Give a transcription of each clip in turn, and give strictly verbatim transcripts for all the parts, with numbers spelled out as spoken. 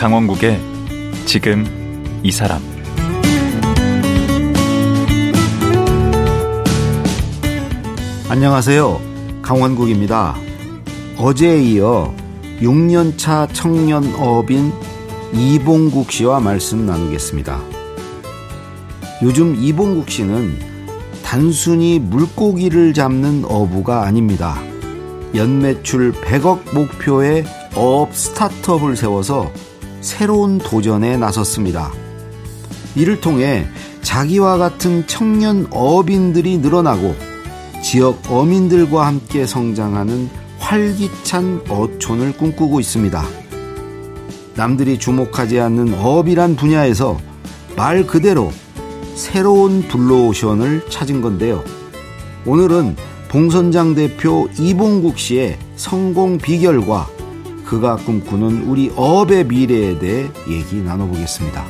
강원국의 지금 이 사람. 안녕하세요. 강원국입니다. 어제에 이어 육 년차 청년 어업인 이봉국 씨와 말씀 나누겠습니다. 요즘 이봉국 씨는 단순히 물고기를 잡는 어부가 아닙니다. 연매출 백억 목표의 어업 스타트업을 세워서 새로운 도전에 나섰습니다. 이를 통해 자기와 같은 청년 어업인들이 늘어나고 지역 어민들과 함께 성장하는 활기찬 어촌을 꿈꾸고 있습니다. 남들이 주목하지 않는 어업이란 분야에서 말 그대로 새로운 블루오션을 찾은 건데요. 오늘은 봉선장 대표 이봉국 씨의 성공 비결과 그가 꿈꾸는 우리 어업의 미래에 대해 얘기 나눠보겠습니다.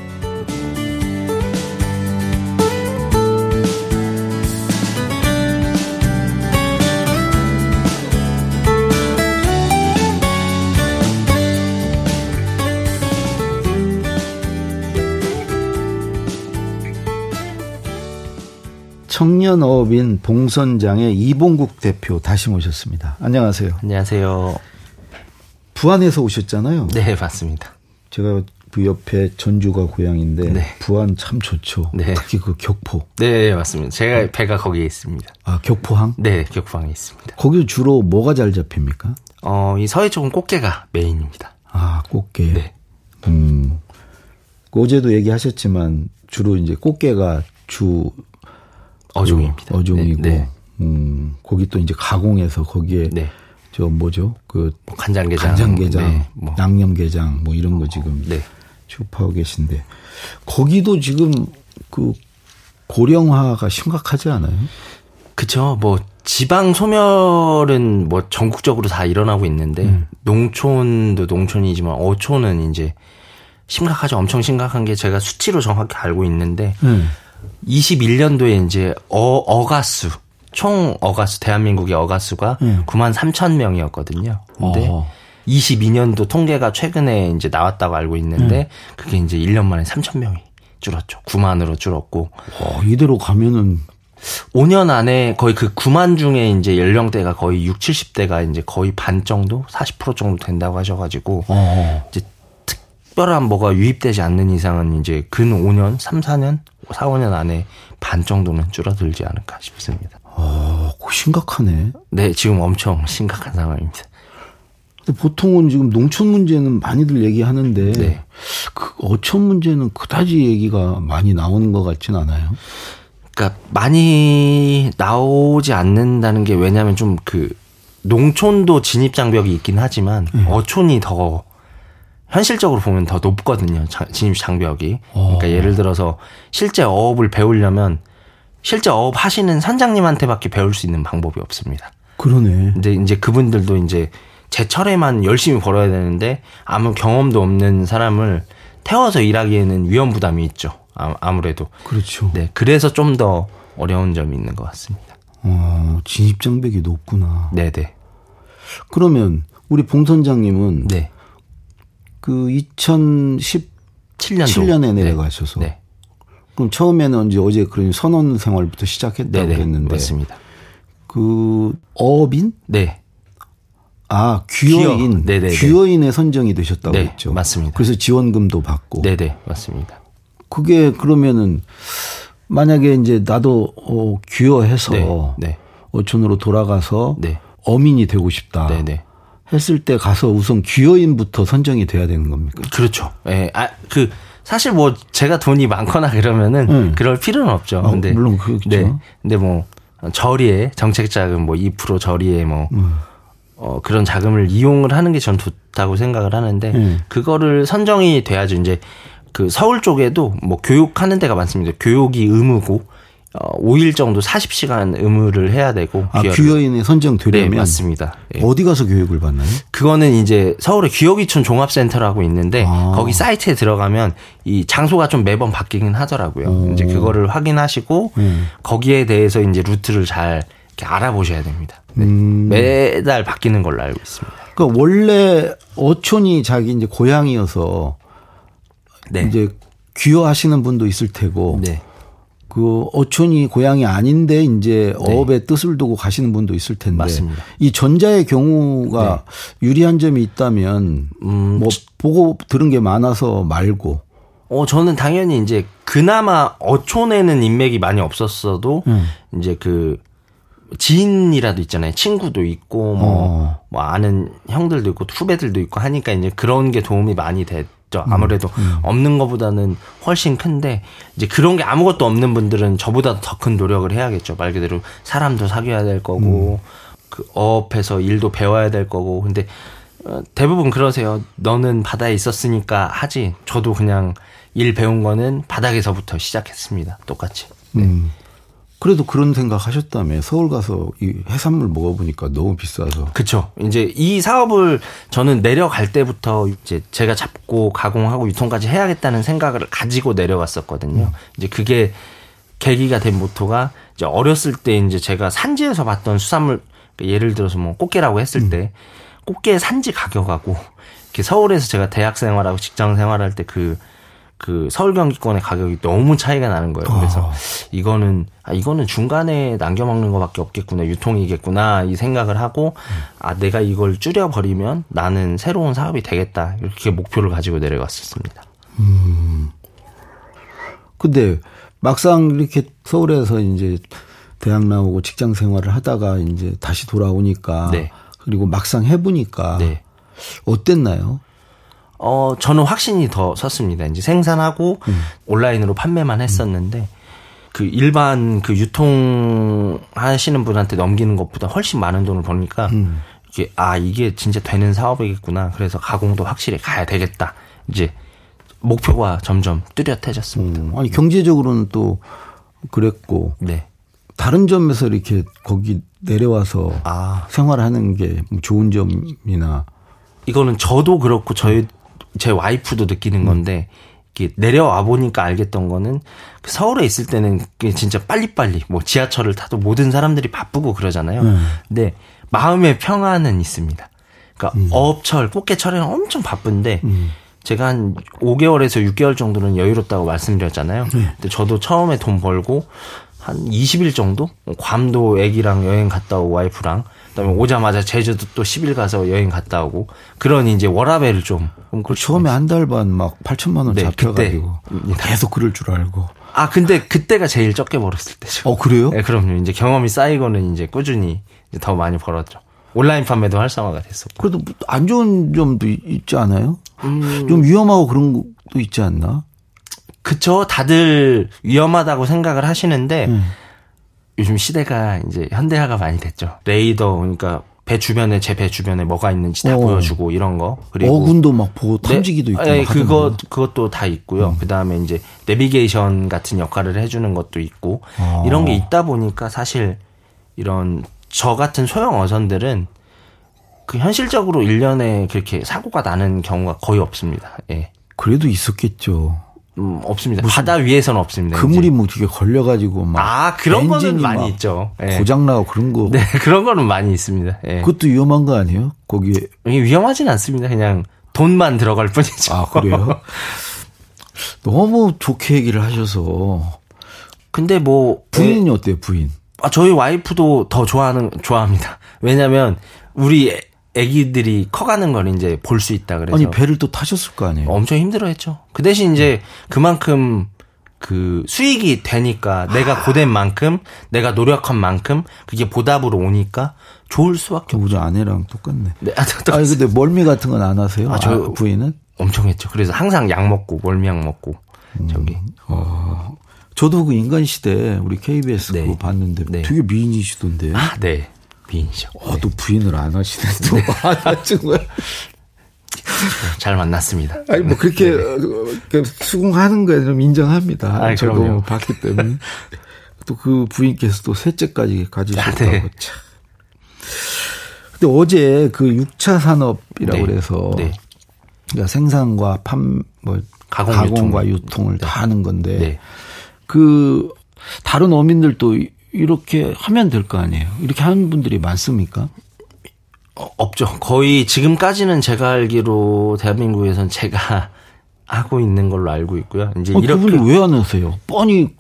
청년 어업인 봉선장의 이봉국 대표 다시 모셨습니다. 안녕하세요. 안녕하세요. 부안에서 오셨잖아요. 네, 맞습니다. 제가 그 옆에 전주가 고향인데 네. 부안 참 좋죠. 네. 특히 그 격포. 네, 맞습니다. 제가 배가 거기에 있습니다. 아, 격포항? 네, 격포항에 있습니다. 거기 주로 뭐가 잘 잡힙니까? 어, 이 서해 쪽은 꽃게가 메인입니다. 아, 꽃게. 네. 음, 어제도 얘기하셨지만 주로 이제 꽃게가 주 어종입니다. 어종이고, 네, 네. 음, 거기 또 이제 가공해서 거기에, 네. 저 뭐죠? 그, 뭐 간장게장, 간장게장 네, 뭐. 양념게장, 뭐 이런 거 지금 네. 취급하고 계신데, 거기도 지금 그 고령화가 심각하지 않아요? 그쵸. 뭐, 지방 소멸은 뭐 전국적으로 다 일어나고 있는데, 음. 농촌도 농촌이지만, 어촌은 이제 심각하죠. 엄청 심각한 게 제가 수치로 정확히 알고 있는데, 음. 이십일 년도에 이제 어, 어가수, 총 어가수, 대한민국의 어가수가 음. 구만 삼천 명이었거든요. 근데 어. 이십이 년도 통계가 최근에 이제 나왔다고 알고 있는데, 음. 그게 이제 일 년 만에 삼천 명이 줄었죠. 구만으로 줄었고. 와, 이대로 가면은. 오 년 안에 거의 그 구만 중에 이제 연령대가 거의 육십, 칠십 대가 이제 거의 반 정도? 사십 퍼센트 정도 된다고 하셔가지고. 어. 이제 특별한 뭐가 유입되지 않는 이상은 이제 근 오 년, 삼, 사 년? 사, 오 년 안에 반 정도는 줄어들지 않을까 싶습니다. 아, 심각하네. 네, 지금 엄청 심각한 상황입니다. 근데 보통은 지금 농촌 문제는 많이들 얘기하는데 네. 그 어촌 문제는 그다지 얘기가 많이 나오는 것 같진 않아요. 그러니까 많이 나오지 않는다는 게 왜냐하면 좀 그 농촌도 진입 장벽이 있긴 하지만 음. 어촌이 더 현실적으로 보면 더 높거든요. 진입 장벽이. 그러니까 오. 예를 들어서 실제 어업을 배우려면 실제 어업 하시는 선장님한테밖에 배울 수 있는 방법이 없습니다. 그러네. 근데 이제 그분들도 이제 제철에만 열심히 벌어야 되는데 아무 경험도 없는 사람을 태워서 일하기에는 위험 부담이 있죠. 아무래도. 그렇죠. 네, 그래서 좀 더 어려운 점이 있는 것 같습니다. 어, 진입 장벽이 높구나. 네네. 그러면 우리 봉 선장님은 네. 그 이천십칠 년에 내려가셔서 네. 네. 그럼 처음에는 이제 어제 그런 선원 생활부터 시작했다고 네네. 했는데 맞습니다. 그 어업인? 네. 아 귀어인. 네네. 귀어인에 선정이 되셨다고 네. 했죠. 맞습니다. 그래서 지원금도 받고. 네네 맞습니다. 그게 그러면은 만약에 이제 나도 어, 귀어해서 네. 네. 어촌으로 돌아가서 네. 어민이 되고 싶다. 네네. 했을 때 가서 우선 귀어인부터 선정이 돼야 되는 겁니까? 그렇죠. 예. 아, 그, 사실 뭐, 제가 돈이 많거나 그러면은, 네. 그럴 필요는 없죠. 아, 근데. 물론 그렇죠. 네. 근데 뭐, 저리에, 정책 자금 뭐, 이 퍼센트 저리에 뭐, 음. 어, 그런 자금을 이용을 하는 게 전 좋다고 생각을 하는데, 음. 그거를 선정이 돼야죠. 이제, 그, 서울 쪽에도 뭐, 교육하는 데가 많습니다. 교육이 의무고, 어, 오 일 정도 사십 시간 의무를 해야 되고. 아, 귀어인에 선정되려면? 네, 맞습니다. 예. 어디 가서 교육을 받나요? 그거는 이제 서울의 귀어귀촌 종합센터라고 있는데 아. 거기 사이트에 들어가면 이 장소가 좀 매번 바뀌긴 하더라고요. 오. 이제 그거를 확인하시고 음. 거기에 대해서 이제 루트를 잘 이렇게 알아보셔야 됩니다. 네. 음. 매달 바뀌는 걸로 알고 있습니다. 그러니까 원래 어촌이 자기 이제 고향이어서 네. 이제 귀화하시는 분도 있을 테고 네. 그 어촌이 고향이 아닌데 이제 어업에 네. 뜻을 두고 가시는 분도 있을 텐데 맞습니다. 이 전자의 경우가 네. 유리한 점이 있다면 음, 뭐 보고 들은 게 많아서 말고. 어 저는 당연히 이제 그나마 어촌에는 인맥이 많이 없었어도 음. 이제 그 지인이라도 있잖아요. 친구도 있고 뭐, 어. 뭐 아는 형들도 있고 후배들도 있고 하니까 이제 그런 게 도움이 많이 됐죠. 아무래도 음, 음. 없는 것보다는 훨씬 큰데 이제 그런 게 아무것도 없는 분들은 저보다 더 큰 노력을 해야겠죠. 말 그대로 사람도 사귀어야 될 거고 음. 그 어업해서 일도 배워야 될 거고 근데 대부분 그러세요. 너는 바다에 있었으니까 하지. 저도 그냥 일 배운 거는 바닥에서부터 시작했습니다. 똑같이. 네. 음. 그래도 그런 생각 하셨다며. 서울 가서 이 해산물 먹어보니까 너무 비싸서. 그렇죠. 이제 이 사업을 저는 내려갈 때부터 이제 제가 잡고 가공하고 유통까지 해야겠다는 생각을 가지고 내려갔었거든요. 음. 이제 그게 계기가 된 모토가 이제 어렸을 때 이제 제가 산지에서 봤던 수산물 그러니까 예를 들어서 뭐 꽃게라고 했을 음. 때 꽃게 산지 가격하고 이렇게 서울에서 제가 대학 생활하고 직장 생활할 때 그 그 서울 경기권의 가격이 너무 차이가 나는 거예요. 그래서 이거는 아 이거는 중간에 남겨 먹는 것밖에 없겠구나 유통이겠구나 이 생각을 하고 아 내가 이걸 줄여 버리면 나는 새로운 사업이 되겠다 이렇게 목표를 가지고 내려갔었습니다. 음. 근데 막상 이렇게 서울에서 이제 대학 나오고 직장 생활을 하다가 이제 다시 돌아오니까 네. 그리고 막상 해보니까 네. 어땠나요? 어, 저는 확신이 더 섰습니다. 이제 생산하고 음. 온라인으로 판매만 했었는데 음. 그 일반 그 유통하시는 분한테 넘기는 것보다 훨씬 많은 돈을 버니까 음. 이게 아 이게 진짜 되는 사업이겠구나. 그래서 가공도 확실히 가야 되겠다. 이제 목표가 점점 뚜렷해졌습니다. 음. 아니 경제적으로는 또 그랬고 네. 다른 점에서 이렇게 거기 내려와서 아. 생활하는 게 좋은 점이나 이거는 저도 그렇고 저희 제 와이프도 느끼는 건데 이렇게 내려와 보니까 알겠던 거는 서울에 있을 때는 진짜 빨리빨리 뭐 지하철을 타도 모든 사람들이 바쁘고 그러잖아요. 음. 근데 마음의 평안은 있습니다. 그러니까 음. 어업철, 꽃게철에는 엄청 바쁜데 음. 제가 한 오 개월에서 육 개월 정도는 여유롭다고 말씀드렸잖아요. 음. 근데 저도 처음에 돈 벌고 한 이십 일 정도? 괌도 애기랑 여행 갔다 오고 와이프랑 그다음에 오자마자 제주도 또 십 일 가서 여행 갔다 오고 그런 이제 워라밸을 좀 처음에 한 달 반 막 팔천만 원 네, 잡혀가지고 그때. 계속 그럴 줄 알고 아 근데 그때가 제일 적게 벌었을 때죠. 어 그래요? 네, 그럼요. 이제 경험이 쌓이고는 이제 꾸준히 이제 더 많이 벌었죠. 온라인 판매도 활성화가 됐었고 그래도 안 좋은 점도 있지 않아요? 음. 좀 위험하고 그런 것도 있지 않나? 그쵸. 다들 위험하다고 생각을 하시는데 음. 요즘 시대가 이제 현대화가 많이 됐죠. 레이더 그러니까 배 주변에 제 배 주변에 뭐가 있는지 다 어. 보여주고 이런 거. 그리고 어군도 막 보고 탐지기도 네. 있고. 네, 그거 그것도 다 있고요. 음. 그다음에 이제 내비게이션 같은 역할을 해주는 것도 있고 어. 이런 게 있다 보니까 사실 이런 저 같은 소형 어선들은 그 현실적으로 일 년에 그렇게 사고가 나는 경우가 거의 없습니다. 예. 그래도 있었겠죠. 음, 없습니다. 바다 위에서는 없습니다. 그물이 뭐 되게 걸려가지고 막 아 그런 거는 많이 있죠. 네. 고장나고 그런 거. 네 그런 거는 많이 있습니다. 네. 그것도 위험한 거 아니에요? 거기에 이게 위험하진 않습니다. 그냥 돈만 들어갈 뿐이죠. 아 그래요? 너무 좋게 얘기를 하셔서. 근데 뭐 부인이 네. 어때요? 부인? 아 저희 와이프도 더 좋아하는 좋아합니다. 왜냐하면 우리. 애기들이 커가는 걸 이제 볼 수 있다 그래서 아니 배를 또 타셨을 거 아니에요? 엄청 힘들어했죠. 그 대신 이제 그만큼 그 수익이 되니까 아. 내가 고된 만큼 내가 노력한 만큼 그게 보답으로 오니까 좋을 수밖에 없죠. 아내랑 똑같네. 네, 아, 아니 근데 멀미 같은 건 안 하세요? 아, 저 아, 부인은 엄청 했죠. 그래서 항상 약 먹고 멀미약 먹고 음. 저기. 어. 저도 그 인간 시대 우리 케이비에스 네. 그거 봤는데 네. 되게 미인이시던데. 아, 네. 부인이죠. 어, 네. 또 부인을 안 하시네. 또 네. 잘 만났습니다. 아니 뭐 그렇게 네. 수긍하는 거에 좀 인정합니다. 아니, 저도 그럼요. 봤기 때문에 또 그 부인께서 또 셋째까지 가지셨다고. 아, 네. 참. 근데 어제 그 육 차 산업이라고 네. 해서 네. 그러니까 생산과 판, 뭐 가공, 가공과 유통. 유통을 네. 다 하는 건데 네. 그 다른 어민들도. 이렇게 하면 될 거 아니에요? 이렇게 하는 분들이 많습니까? 어, 없죠. 거의 지금까지는 제가 알기로 대한민국에선 제가 하고 있는 걸로 알고 있고요. 이제 어, 이렇게 그분이 왜 안 하세요? 뻔히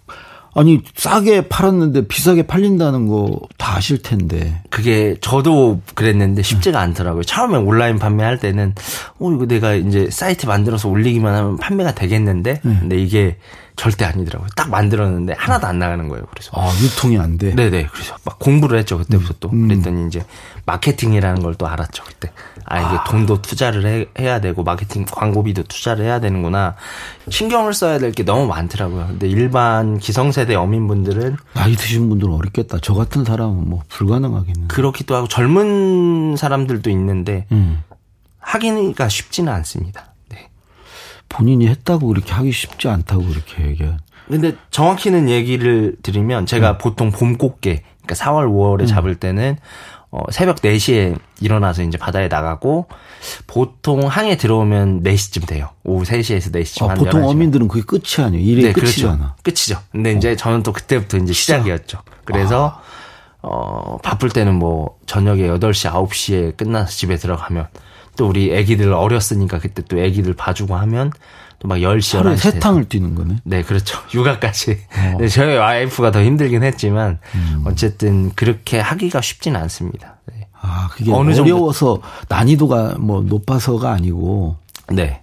아니 싸게 팔았는데 비싸게 팔린다는 거 다 아실 텐데. 그게 저도 그랬는데 쉽지가 않더라고요. 처음에 온라인 판매할 때는 어 이거 내가 이제 사이트 만들어서 올리기만 하면 판매가 되겠는데, 네. 근데 이게 절대 아니더라고요. 딱 만들었는데 하나도 안 나가는 거예요. 그래서 아 유통이 안 돼. 네네. 그래서 막 공부를 했죠 그때부터. 음. 또 그랬더니 이제 마케팅이라는 걸 또 알았죠 그때. 아 이게 아. 돈도 투자를 해, 해야 되고 마케팅 광고비도 투자를 해야 되는구나. 신경을 써야 될 게 너무 많더라고요. 근데 일반 기성세대 어민분들은 나이 드신 분들은 어렵겠다. 저 같은 사람은 뭐 불가능하겠네. 그렇기도 하고 젊은 사람들도 있는데 음. 하기가 쉽지는 않습니다. 네. 본인이 했다고 그렇게 하기 쉽지 않다고 그렇게 얘기해. 근데 정확히는 얘기를 드리면 제가 음. 보통 봄 꽃게 그러니까 사월, 오월에 음. 잡을 때는 어, 새벽 네 시에 일어나서 이제 바다에 나가고, 보통 항에 들어오면 네 시쯤 돼요. 오후 세 시에서 네 시쯤. 아, 보통 어민들은 그게 끝이 아니에요. 일이 네, 끝이잖아. 그렇죠. 끝이죠. 근데 어. 이제 저는 또 그때부터 이제 시작이었죠. 그래서, 아. 어, 바쁠 때는 뭐, 저녁에 여덟 시, 아홉 시에 끝나서 집에 들어가면, 또 우리 애기들 어렸으니까 그때 또 애기들 봐주고 하면, 또 막 열 시, 열한 시. 세탕을 뛰는 거네? 네, 그렇죠. 육아까지. 어. 네, 저희 와이프가 더 힘들긴 했지만, 음. 어쨌든 그렇게 하기가 쉽진 않습니다. 네. 아, 그게 어느 어려워서 정도... 난이도가 뭐 높아서가 아니고. 네.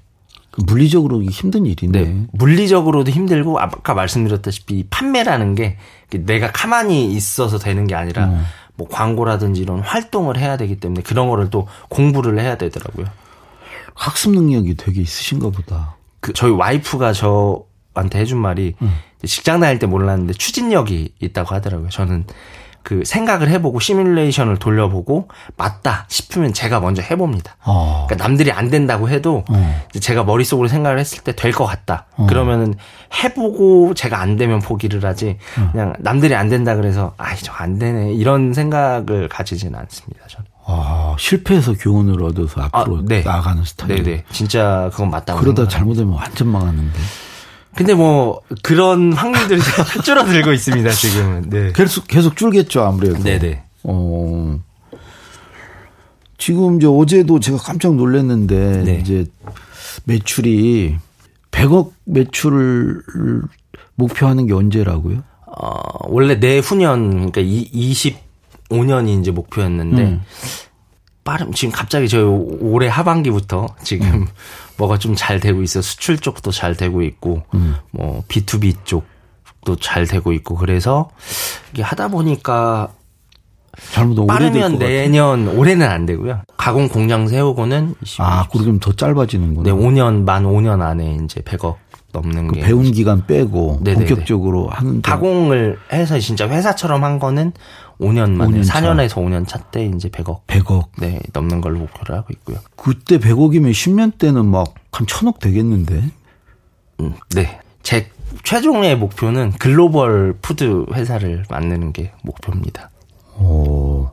물리적으로 힘든 일인데. 네. 물리적으로도 힘들고, 아까 말씀드렸다시피 판매라는 게 내가 가만히 있어서 되는 게 아니라, 음. 뭐 광고라든지 이런 활동을 해야 되기 때문에 그런 거를 또 공부를 해야 되더라고요. 학습 능력이 되게 있으신가 보다. 그 저희 와이프가 저한테 해준 말이 음. 직장 다닐 때 몰랐는데 추진력이 있다고 하더라고요. 저는 그 생각을 해보고 시뮬레이션을 돌려보고 맞다 싶으면 제가 먼저 해봅니다. 어. 그러니까 남들이 안 된다고 해도 어. 제가 머릿속으로 생각을 했을 때 될 것 같다. 어. 그러면은 해보고 제가 안 되면 포기를 하지 어. 그냥 남들이 안 된다 그래서 아이 저 안 되네 이런 생각을 가지진 않습니다. 저는. 아, 실패해서 교훈을 얻어서 앞으로 아, 네. 나아가는 스타일. 네네. 진짜 그건 맞다고. 그러다 생각합니다. 잘못되면 완전 망하는데. 근데 뭐 그런 확률들이 줄어들고 있습니다 지금은. 네. 계속 계속 줄겠죠 아무래도. 네네. 어, 지금 이제 어제도 제가 깜짝 놀랐는데 네. 이제 매출이 백억 매출을 목표하는 게 언제라고요? 어, 원래 내후년 그러니까 이십오 년이 이제 목표였는데 음. 빠름 지금 갑자기 저희 올해 하반기부터 지금 음. 뭐가 좀 잘 되고 있어. 수출 쪽도 잘 되고 있고 음. 뭐 비투비 쪽도 잘 되고 있고 그래서 이게 하다 보니까 잘못 빠르면 내년 같은데. 올해는 안 되고요. 가공 공장 세우고는 아, 그리고 좀 더 짧아지는구나. 네, 오 년 만 오 년 안에 이제 백억 넘는 그 게 배운 기간 빼고 네네네. 본격적으로 하는 가공을 해서 진짜 회사처럼 한 거는 오 년 만에 오 년 차. 사 년에서 오 년 차 때 이제 백억. 백억. 네, 넘는 걸로 목표를 하고 있고요. 그때 백억이면 십 년 때는 막 한 천억 되겠는데? 음, 네. 제 최종의 목표는 글로벌 푸드 회사를 만드는 게 목표입니다. 오.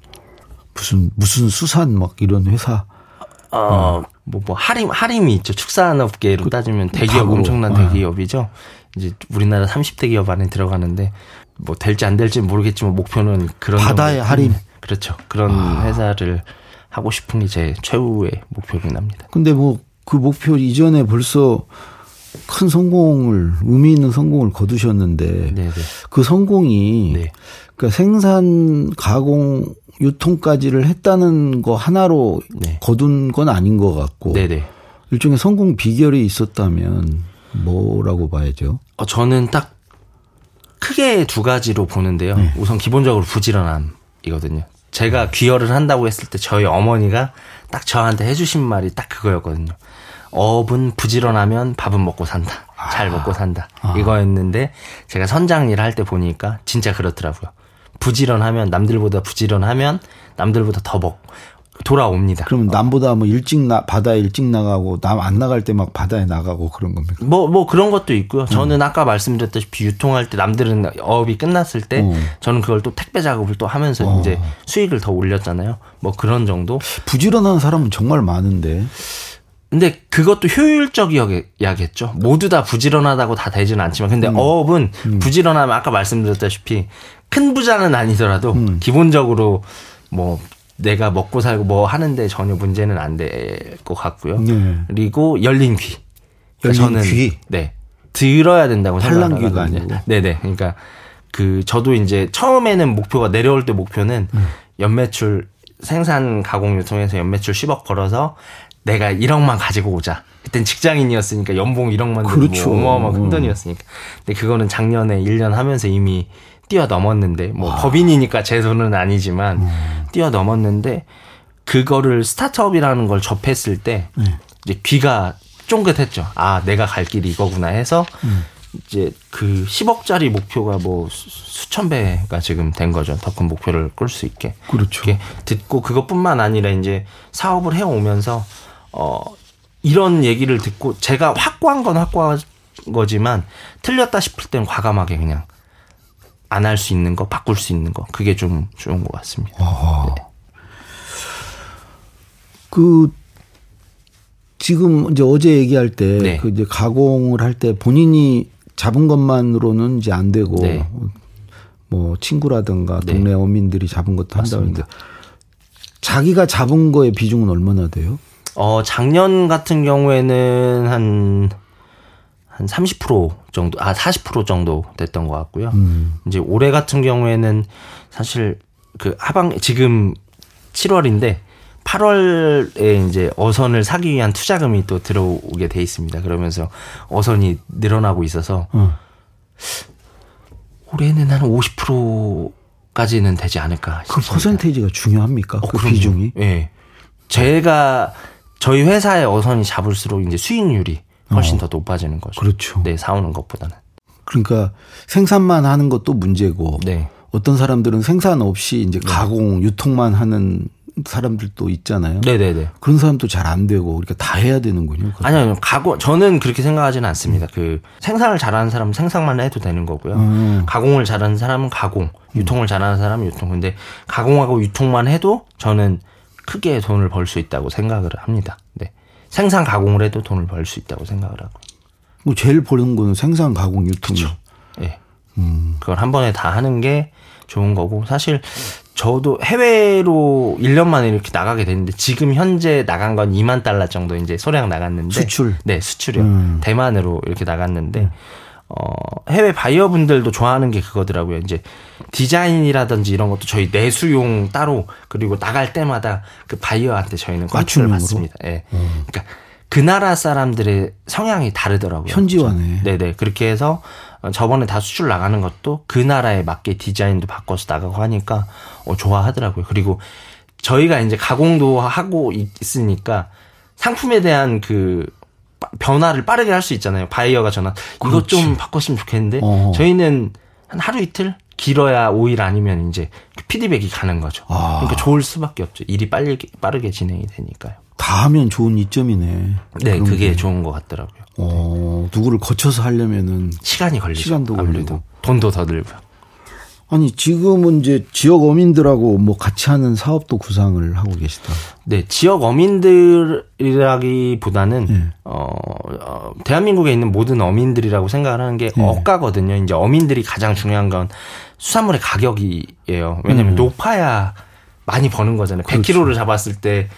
무슨, 무슨 수산 막 이런 회사? 어, 어. 뭐, 뭐, 하림, 하림이 있죠. 축산업계로 그, 따지면 대기업, 바로. 엄청난 대기업이죠. 이제 우리나라 삼십 대 기업 안에 들어가는데 뭐 될지 안 될지 모르겠지만 목표는 그런 바다의 할인 그렇죠 그런 아. 회사를 하고 싶은 게 제 최후의 목표긴 합니다. 근데 뭐 그 목표 이전에 벌써 큰 성공을 의미 있는 성공을 거두셨는데 네네. 그 성공이 네. 그러니까 생산 가공 유통까지를 했다는 거 하나로 네. 거둔 건 아닌 것 같고 네네. 일종의 성공 비결이 있었다면 뭐라고 봐야죠? 어, 저는 딱 크게 두 가지로 보는데요. 네. 우선 기본적으로 부지런함이거든요. 제가 귀여를 한다고 했을 때 저희 어머니가 딱 저한테 해주신 말이 딱 그거였거든요. 업은 부지런하면 밥은 먹고 산다. 아. 잘 먹고 산다. 아. 이거였는데 제가 선장 일을 할 때 보니까 진짜 그렇더라고요. 부지런하면 남들보다 부지런하면 남들보다 더 먹 돌아옵니다. 그럼 남보다 뭐 일찍 나 바다에 일찍 나가고 남 안 나갈 때 막 바다에 나가고 그런 겁니까? 뭐뭐 뭐 그런 것도 있고요. 저는 음. 아까 말씀드렸다시피 유통할 때 남들은 어업이 끝났을 때 어. 저는 그걸 또 택배 작업을 또 하면서 어. 이제 수익을 더 올렸잖아요. 뭐 그런 정도. 부지런한 사람은 정말 많은데. 근데 그것도 효율적이어야겠죠. 모두 다 부지런하다고 다 되지는 않지만 근데 음. 어업은 음. 부지런하면 아까 말씀드렸다시피 큰 부자는 아니더라도 음. 기본적으로 뭐 내가 먹고 살고 뭐 하는데 전혀 문제는 안 될 것 같고요. 네. 그리고 열린 귀. 그러니까 저는 귀. 네. 들어야 된다고 생각을 하거든요. 네네. 그러니까 그 저도 이제 처음에는 목표가 내려올 때 목표는 음. 연매출 생산 가공 유통에서 연매출 십억 벌어서 내가 일억만 가지고 오자. 그땐 직장인이었으니까 연봉 일억만 들고 그렇죠. 어마어마한 큰 돈이었으니까. 근데 그거는 작년에 일 년 하면서 이미 뛰어넘었는데 뭐 와. 법인이니까 제 돈은 아니지만 음. 뛰어넘었는데 그거를 스타트업이라는 걸 접했을 때 네. 이제 귀가 쫑긋했죠. 아, 내가 갈 길이 이거구나 해서 음. 이제 그 십억짜리 목표가 뭐 수천 배가 지금 된 거죠. 더 큰 목표를 꿀 수 있게. 그렇죠. 듣고 그것뿐만 아니라 이제 사업을 해오면서 어 이런 얘기를 듣고 제가 확고한 건 확고한 거지만 틀렸다 싶을 땐 과감하게 그냥 안 할 수 있는 거 바꿀 수 있는 거 그게 좀 좋은 것 같습니다. 네. 그 지금 이제 어제 얘기할 때 네. 그 이제 가공을 할 때 본인이 잡은 것만으로는 이제 안 되고 네. 뭐 친구라든가 네. 동네 어민들이 잡은 것도 한다는데 자기가 잡은 거의 비중은 얼마나 돼요? 어 작년 같은 경우에는 한 한 삼십 퍼센트 정도, 아 사십 퍼센트 정도 됐던 것 같고요. 음. 이제 올해 같은 경우에는 사실 그 하반 지금 칠월인데 팔월에 이제 어선을 사기 위한 투자금이 또 들어오게 돼 있습니다. 그러면서 어선이 늘어나고 있어서 어. 올해는 한 오십 퍼센트까지는 되지 않을까 싶습니다. 그 퍼센테이지가 중요합니까? 어, 그 그럼요. 비중이? 예. 네. 제가 저희 회사의 어선이 잡을수록 이제 수익률이 훨씬 어. 더 높아지는 거죠. 그렇죠. 네, 사오는 것보다는. 그러니까 생산만 하는 것도 문제고 네. 어떤 사람들은 생산 없이 이제 가공, 네. 유통만 하는 사람들도 있잖아요. 네네네. 그런 사람도 잘 안 되고 그러니까 다 해야 되는군요. 아니요, 아니요. 가공 저는 그렇게 생각하지는 않습니다. 그 생산을 잘하는 사람은 생산만 해도 되는 거고요. 음. 가공을 잘하는 사람은 가공, 유통을 잘하는 사람은 유통. 근데 가공하고 유통만 해도 저는 크게 돈을 벌 수 있다고 생각을 합니다. 네. 생산 가공을 해도 돈을 벌 수 있다고 생각을 하고. 뭐 제일 버는 거는 생산 가공 유통이죠. 예. 네. 음. 그걸 한 번에 다 하는 게 좋은 거고 사실. 저도 해외로 일 년 만에 이렇게 나가게 됐는데 지금 현재 나간 건 이만 달러 정도 이제 소량 나갔는데 수출 네 수출이요 음. 대만으로 이렇게 나갔는데 음. 어, 해외 바이어분들도 좋아하는 게 그거더라고요. 이제 디자인이라든지 이런 것도 저희 내수용 따로 그리고 나갈 때마다 그 바이어한테 저희는 컨트롤을 받습니다. 예, 네. 음. 그러니까 그 나라 사람들의 성향이 다르더라고요. 현지화네. 네네 그렇게 해서 저번에 다 수출 나가는 것도 그 나라에 맞게 디자인도 바꿔서 나가고 하니까 어, 좋아하더라고요. 그리고 저희가 이제 가공도 하고 있으니까 상품에 대한 그 변화를 빠르게 할 수 있잖아요. 바이어가 전화 이것 좀 바꿨으면 좋겠는데 어. 저희는 한 하루 이틀 길어야 오 일 아니면 이제 피드백이 가는 거죠. 아. 그러니까 좋을 수밖에 없죠. 일이 빨리 빠르게 진행이 되니까요. 다 하면 좋은 이점이네. 네, 그게 게. 좋은 것 같더라고요. 어, 누구를 거쳐서 하려면은 시간이 걸리죠. 시간도 걸리고 돈도 더 들고요. 아니 지금은 이제 지역 어민들하고 뭐 같이 하는 사업도 구상을 하고 계시다. 네, 지역 어민들이라기보다는 네. 어, 어 대한민국에 있는 모든 어민들이라고 생각을 하는 게 네. 어가거든요. 이제 어민들이 가장 중요한 건 수산물의 가격이에요. 왜냐하면 음. 높아야 많이 버는 거잖아요. 그렇죠. 백 킬로그램를 잡았을 때.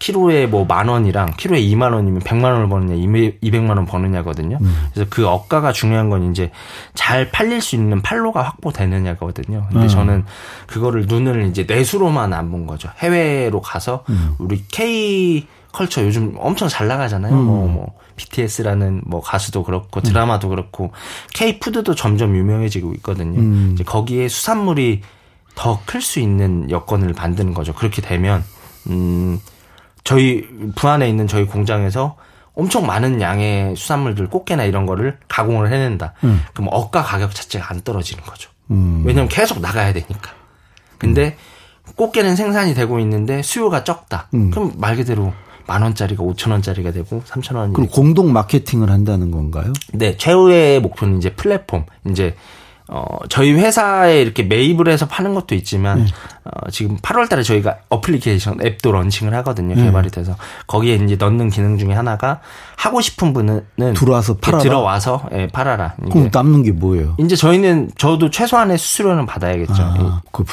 키로에 뭐 만 원이랑 키로에 이만 원이면 백만 원을 버느냐 이백만 원 버느냐거든요. 음. 그래서 그 억가가 중요한 건 이제 잘 팔릴 수 있는 판로가 확보되느냐거든요. 근데 음. 저는 그거를 눈을 이제 내수로만 안 본 거죠. 해외로 가서 음. 우리 K 컬처 요즘 엄청 잘 나가잖아요. 음. 뭐, 뭐 비티에스라는 뭐 가수도 그렇고 드라마도 음. 그렇고 K 푸드도 점점 유명해지고 있거든요. 음. 이제 거기에 수산물이 더 클 수 있는 여건을 만드는 거죠. 그렇게 되면 음 저희 부안에 있는 저희 공장에서 엄청 많은 양의 수산물들 꽃게나 이런 거를 가공을 해낸다. 음. 그럼 억가 가격 자체가 안 떨어지는 거죠. 음. 왜냐하면 계속 나가야 되니까. 근데 음. 꽃게는 생산이 되고 있는데 수요가 적다. 음. 그럼 말 그대로 만 원짜리가 오천 원짜리가 되고 삼천 원이. 그럼 공동 마케팅을 한다는 건가요? 네, 최후의 목표는 이제 플랫폼. 이제 어, 저희 회사에 이렇게 매입을 해서 파는 것도 있지만, 네. 어, 지금 팔월 달에 저희가 어플리케이션 앱도 런칭을 하거든요. 네. 개발이 돼서. 거기에 이제 넣는 기능 중에 하나가, 하고 싶은 분은. 들어와서 팔아라. 들어와서, 예, 팔아라. 그럼 남는 게 뭐예요? 이제 저희는, 저도 최소한의 수수료는 받아야겠죠. 아, 그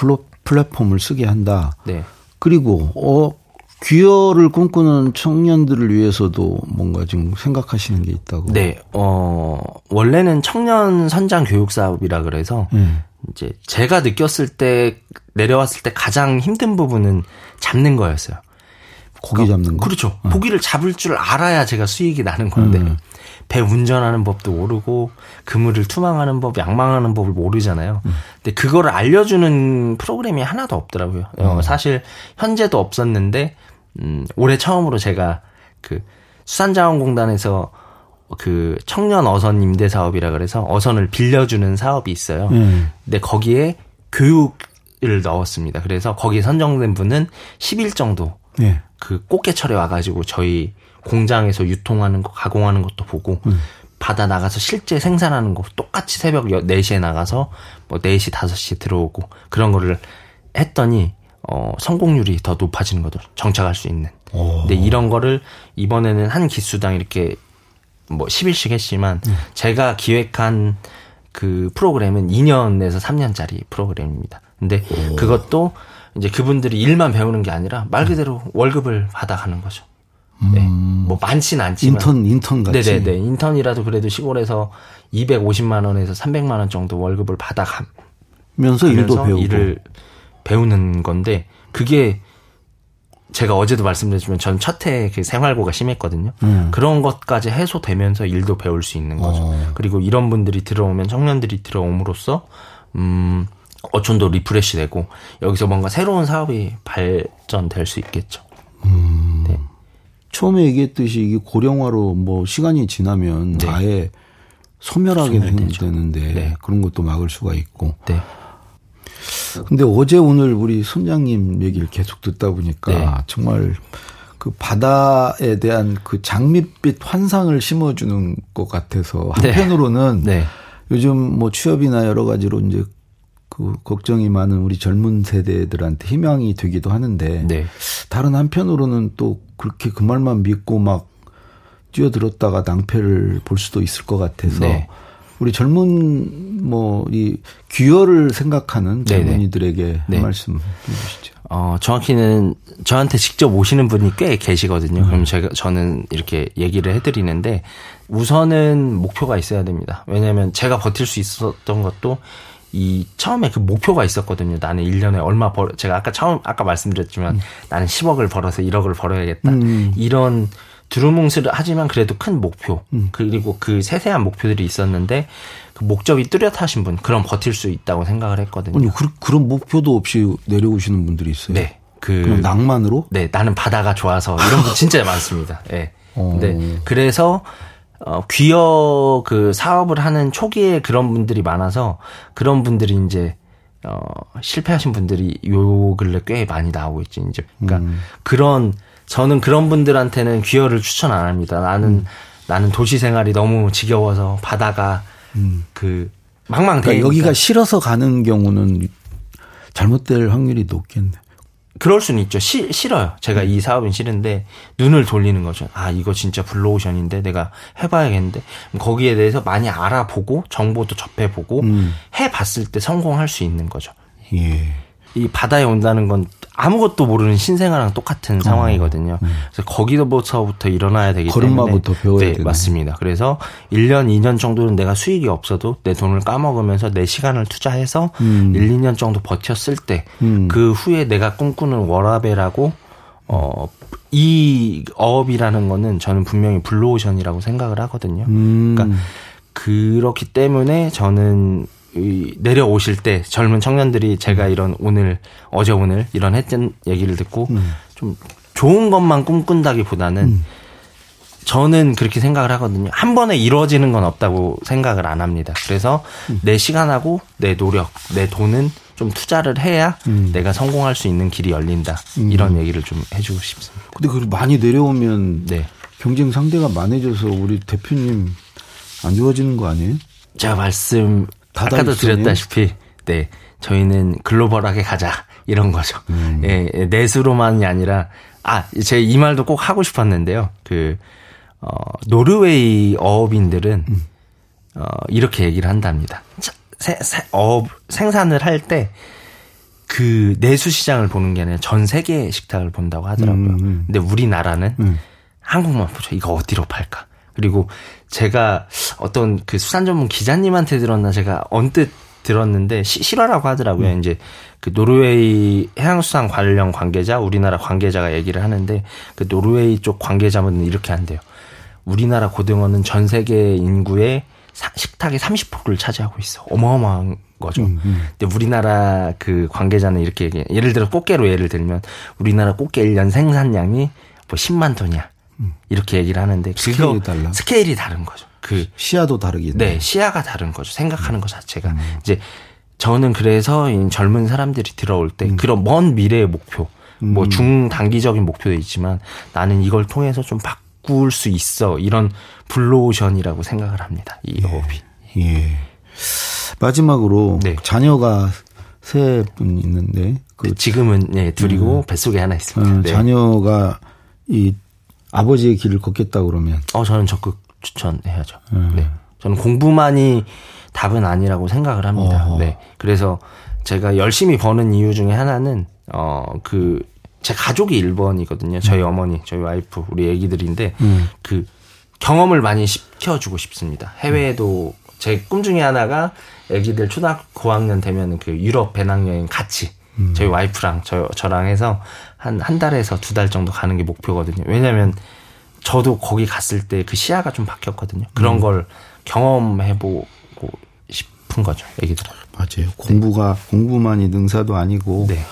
플랫폼을 쓰게 한다. 네. 그리고, 어, 귀여를 꿈꾸는 청년들을 위해서도 뭔가 지금 생각하시는 게 있다고. 네, 어, 원래는 청년 선장 교육 사업이라 그래서 음. 이제 제가 느꼈을 때 내려왔을 때 가장 힘든 부분은 잡는 거였어요. 고기 그러니까, 잡는 거. 그렇죠. 음. 고기를 잡을 줄 알아야 제가 수익이 나는 건데 음. 배 운전하는 법도 모르고 그물을 투망하는 법, 양망하는 법을 모르잖아요. 음. 근데 그걸 알려주는 프로그램이 하나도 없더라고요. 음. 어, 사실 현재도 없었는데 음, 올해 처음으로 제가 그 수산자원공단에서 그 청년 어선 임대 사업이라 그래서 어선을 빌려주는 사업이 있어요. 음. 근데 거기에 교육을 넣었습니다. 그래서 거기에 선정된 분은 십 일 정도 예. 그 꽃게철에 와가지고 저희 공장에서 유통하는 거, 가공하는 것도 보고 음. 바다 나가서 실제 생산하는 거 똑같이 새벽 네 시에 나가서 뭐 네 시, 다섯 시에 들어오고 그런 거를 했더니 어, 성공률이 더 높아지는 거죠. 정착할 수 있는. 오. 근데 이런 거를 이번에는 한 기수당 이렇게 뭐 십 일씩 했지만 음. 제가 기획한 그 프로그램은 이 년에서 삼 년짜리 프로그램입니다. 근데 오. 그것도 이제 그분들이 일만 배우는 게 아니라 말 그대로 음. 월급을 받아가는 거죠. 네. 뭐 많진 않지만. 인턴, 인턴 같이. 네네네. 인턴이라도 그래도 시골에서 이백오십만 원에서 삼백만 원 정도 월급을 받아가면서 일도 배우고. 일을 배우는 건데, 그게 제가 어제도 말씀드렸지만 전 첫 해 그 생활고가 심했거든요. 음. 그런 것까지 해소되면서 일도 배울 수 있는 거죠. 오. 그리고 이런 분들이 들어오면 청년들이 들어옴으로써, 음, 어촌도 리프레시 되고, 여기서 뭔가 새로운 사업이 발전될 수 있겠죠. 음. 네. 처음에 얘기했듯이 이게 고령화로 뭐 시간이 지나면 네. 아예 소멸하게 되는데 네. 그런 것도 막을 수가 있고. 네. 근데 어제 오늘 우리 선장님 얘기를 계속 듣다 보니까 네. 정말 그 바다에 대한 그 장밋빛 환상을 심어주는 것 같아서 한편으로는 네. 네. 요즘 뭐 취업이나 여러 가지로 이제 그 걱정이 많은 우리 젊은 세대들한테 희망이 되기도 하는데 네. 다른 한편으로는 또 그렇게 그 말만 믿고 막 뛰어들었다가 낭패를 볼 수도 있을 것 같아서 네. 우리 젊은 뭐 이 귀여를 생각하는 젊은이들에게 네. 네. 한 말씀 해주시죠. 어, 정확히는 저한테 직접 오시는 분이 꽤 계시거든요. 음. 그럼 제가 저는 이렇게 얘기를 해드리는데 우선은 목표가 있어야 됩니다. 왜냐하면 제가 버틸 수 있었던 것도 이 처음에 그 목표가 있었거든요. 나는 일 년에 얼마 벌 제가 아까 처음 아까 말씀드렸지만 음. 나는 십억을 벌어서 일억을 벌어야겠다. 음. 이런 두루뭉술하지만 그래도 큰 목표. 음. 그리고 그 세세한 목표들이 있었는데 그 목적이 뚜렷하신 분 그럼 버틸 수 있다고 생각을 했거든요. 아니, 그, 그런 목표도 없이 내려오시는 분들이 있어요. 네. 그 그럼 낭만으로? 네, 나는 바다가 좋아서 이런 거 진짜 많습니다. 예. 네. 근데 그래서 어, 귀여 그 사업을 하는 초기에 그런 분들이 많아서 그런 분들이 이제 어, 실패하신 분들이 요 근래 꽤 많이 나오고 있지 이제. 그러니까 음. 그런 저는 그런 분들한테는 귀여를 추천 안 합니다. 나는 음. 나는 도시 생활이 너무 지겨워서 바다가 음. 그 망망대해. 그러니까 여기가 싫어서 가는 경우는 잘못될 확률이 높겠네. 그럴 수는 있죠. 시, 싫어요. 제가 음. 이 사업은 싫은데 눈을 돌리는 거죠. 아 이거 진짜 블루오션인데 내가 해봐야겠는데 거기에 대해서 많이 알아보고 정보도 접해보고 음. 해봤을 때 성공할 수 있는 거죠. 예. 이 바다에 온다는 건 아무것도 모르는 신생아랑 똑같은 어. 상황이거든요. 음. 그래서 거기서부터 일어나야 되기 걸음마부터 때문에 걸음마부터 배워야 네, 되는. 맞습니다. 그래서 일 년, 이 년 정도는 내가 수익이 없어도 내 돈을 까먹으면서 내 시간을 투자해서 음. 일, 이 년 정도 버텼을 때 그 음. 후에 내가 꿈꾸는 워라밸하고 어, 이 어업이라는 거는 저는 분명히 블루오션이라고 생각을 하거든요. 음. 그러니까 그렇기 때문에 저는 내려오실 때 젊은 청년들이 제가 이런 오늘 어제 오늘 이런 했던 얘기를 듣고 음. 좀 좋은 것만 꿈꾼다기보다는 음. 저는 그렇게 생각을 하거든요. 한 번에 이루어지는 건 없다고 생각을 안 합니다. 그래서 음. 내 시간하고 내 노력, 내 돈은 좀 투자를 해야 음. 내가 성공할 수 있는 길이 열린다. 음. 이런 얘기를 좀 해주고 싶습니다. 근데 그걸 많이 내려오면 네. 경쟁 상대가 많아져서 우리 대표님 안 좋아지는 거 아니에요? 제가 말씀 아까도 드렸다시피, 네, 저희는 글로벌하게 가자, 이런 거죠. 음. 예, 내수로만이 아니라, 아, 제 이 말도 꼭 하고 싶었는데요. 그, 어, 노르웨이 어업인들은, 음. 어, 이렇게 얘기를 한답니다. 자, 세, 세, 어업, 생산을 할 때, 그 내수 시장을 보는 게 아니라 전 세계 식탁을 본다고 하더라고요. 음, 음. 근데 우리나라는 음. 한국만 보죠. 이거 어디로 팔까? 그리고 제가 어떤 그 수산 전문 기자님한테 들었나 제가 언뜻 들었는데 시, 실화라고 하더라고요. 음. 이제 그 노르웨이 해양수산 관련 관계자, 우리나라 관계자가 얘기를 하는데 그 노르웨이 쪽 관계자분은 이렇게 한대요. 우리나라 고등어는 전 세계 인구의 사, 식탁의 삼십 퍼센트를 차지하고 있어. 어마어마한 거죠. 음, 음. 근데 우리나라 그 관계자는 이렇게 얘기해요. 예를 들어 꽃게로 예를 들면 우리나라 꽃게 일 년 생산량이 뭐 십만 톤이야. 음. 이렇게 얘기를 하는데 스케일이 달라. 스케일이 다른 거죠. 그 시야도 다르긴. 네, 시야가 다른 거죠. 생각하는 음. 것 자체가. 음. 이제 저는 그래서 이 젊은 사람들이 들어올 때 음. 그런 먼 미래의 목표, 음. 뭐 중단기적인 목표도 있지만 나는 이걸 통해서 좀 바꿀 수 있어. 이런 블루오션이라고 생각을 합니다. 이 어업이. 예. 예. 마지막으로 네. 자녀가 세 분 있는데 그 지금은 예, 둘이고 음. 뱃속에 하나 있습니다. 음, 네. 자녀가 이 아버지의 길을 걷겠다 그러면 어 저는 적극 추천해야죠. 음. 네, 저는 공부만이 답은 아니라고 생각을 합니다. 어허. 네, 그래서 제가 열심히 버는 이유 중에 하나는 어 그 제 가족이 일 번이거든요. 저희 음. 어머니, 저희 와이프, 우리 애기들인데 음. 그 경험을 많이 시켜주고 싶습니다. 해외에도 음. 제 꿈 중에 하나가 애기들 초등학교 고학년 되면 그 유럽 배낭여행 같이 음. 저희 와이프랑 저 저랑 해서 한 한 달에서 두 달 정도 가는 게 목표거든요. 왜냐하면 저도 거기 갔을 때 그 시야가 좀 바뀌었거든요. 그런 음. 걸 경험해보고 싶은 거죠, 애기들. 맞아요. 공부가 네. 공부만이 능사도 아니고 네.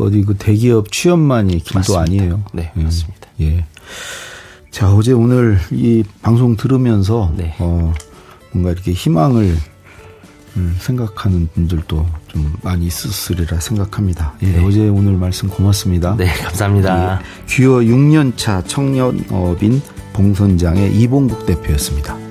어디 그 대기업 취업만이 길도 맞습니다. 아니에요. 네, 음. 맞습니다. 예. 자, 어제 오늘 이 방송 들으면서 네. 어, 뭔가 이렇게 희망을 음, 생각하는 분들도 좀 많이 있었으리라 생각합니다. 예, 네. 어제 오늘 말씀 고맙습니다. 네, 감사합니다. 예, 귀호 육 년 차 청년어민 봉선장의 이봉국 대표였습니다.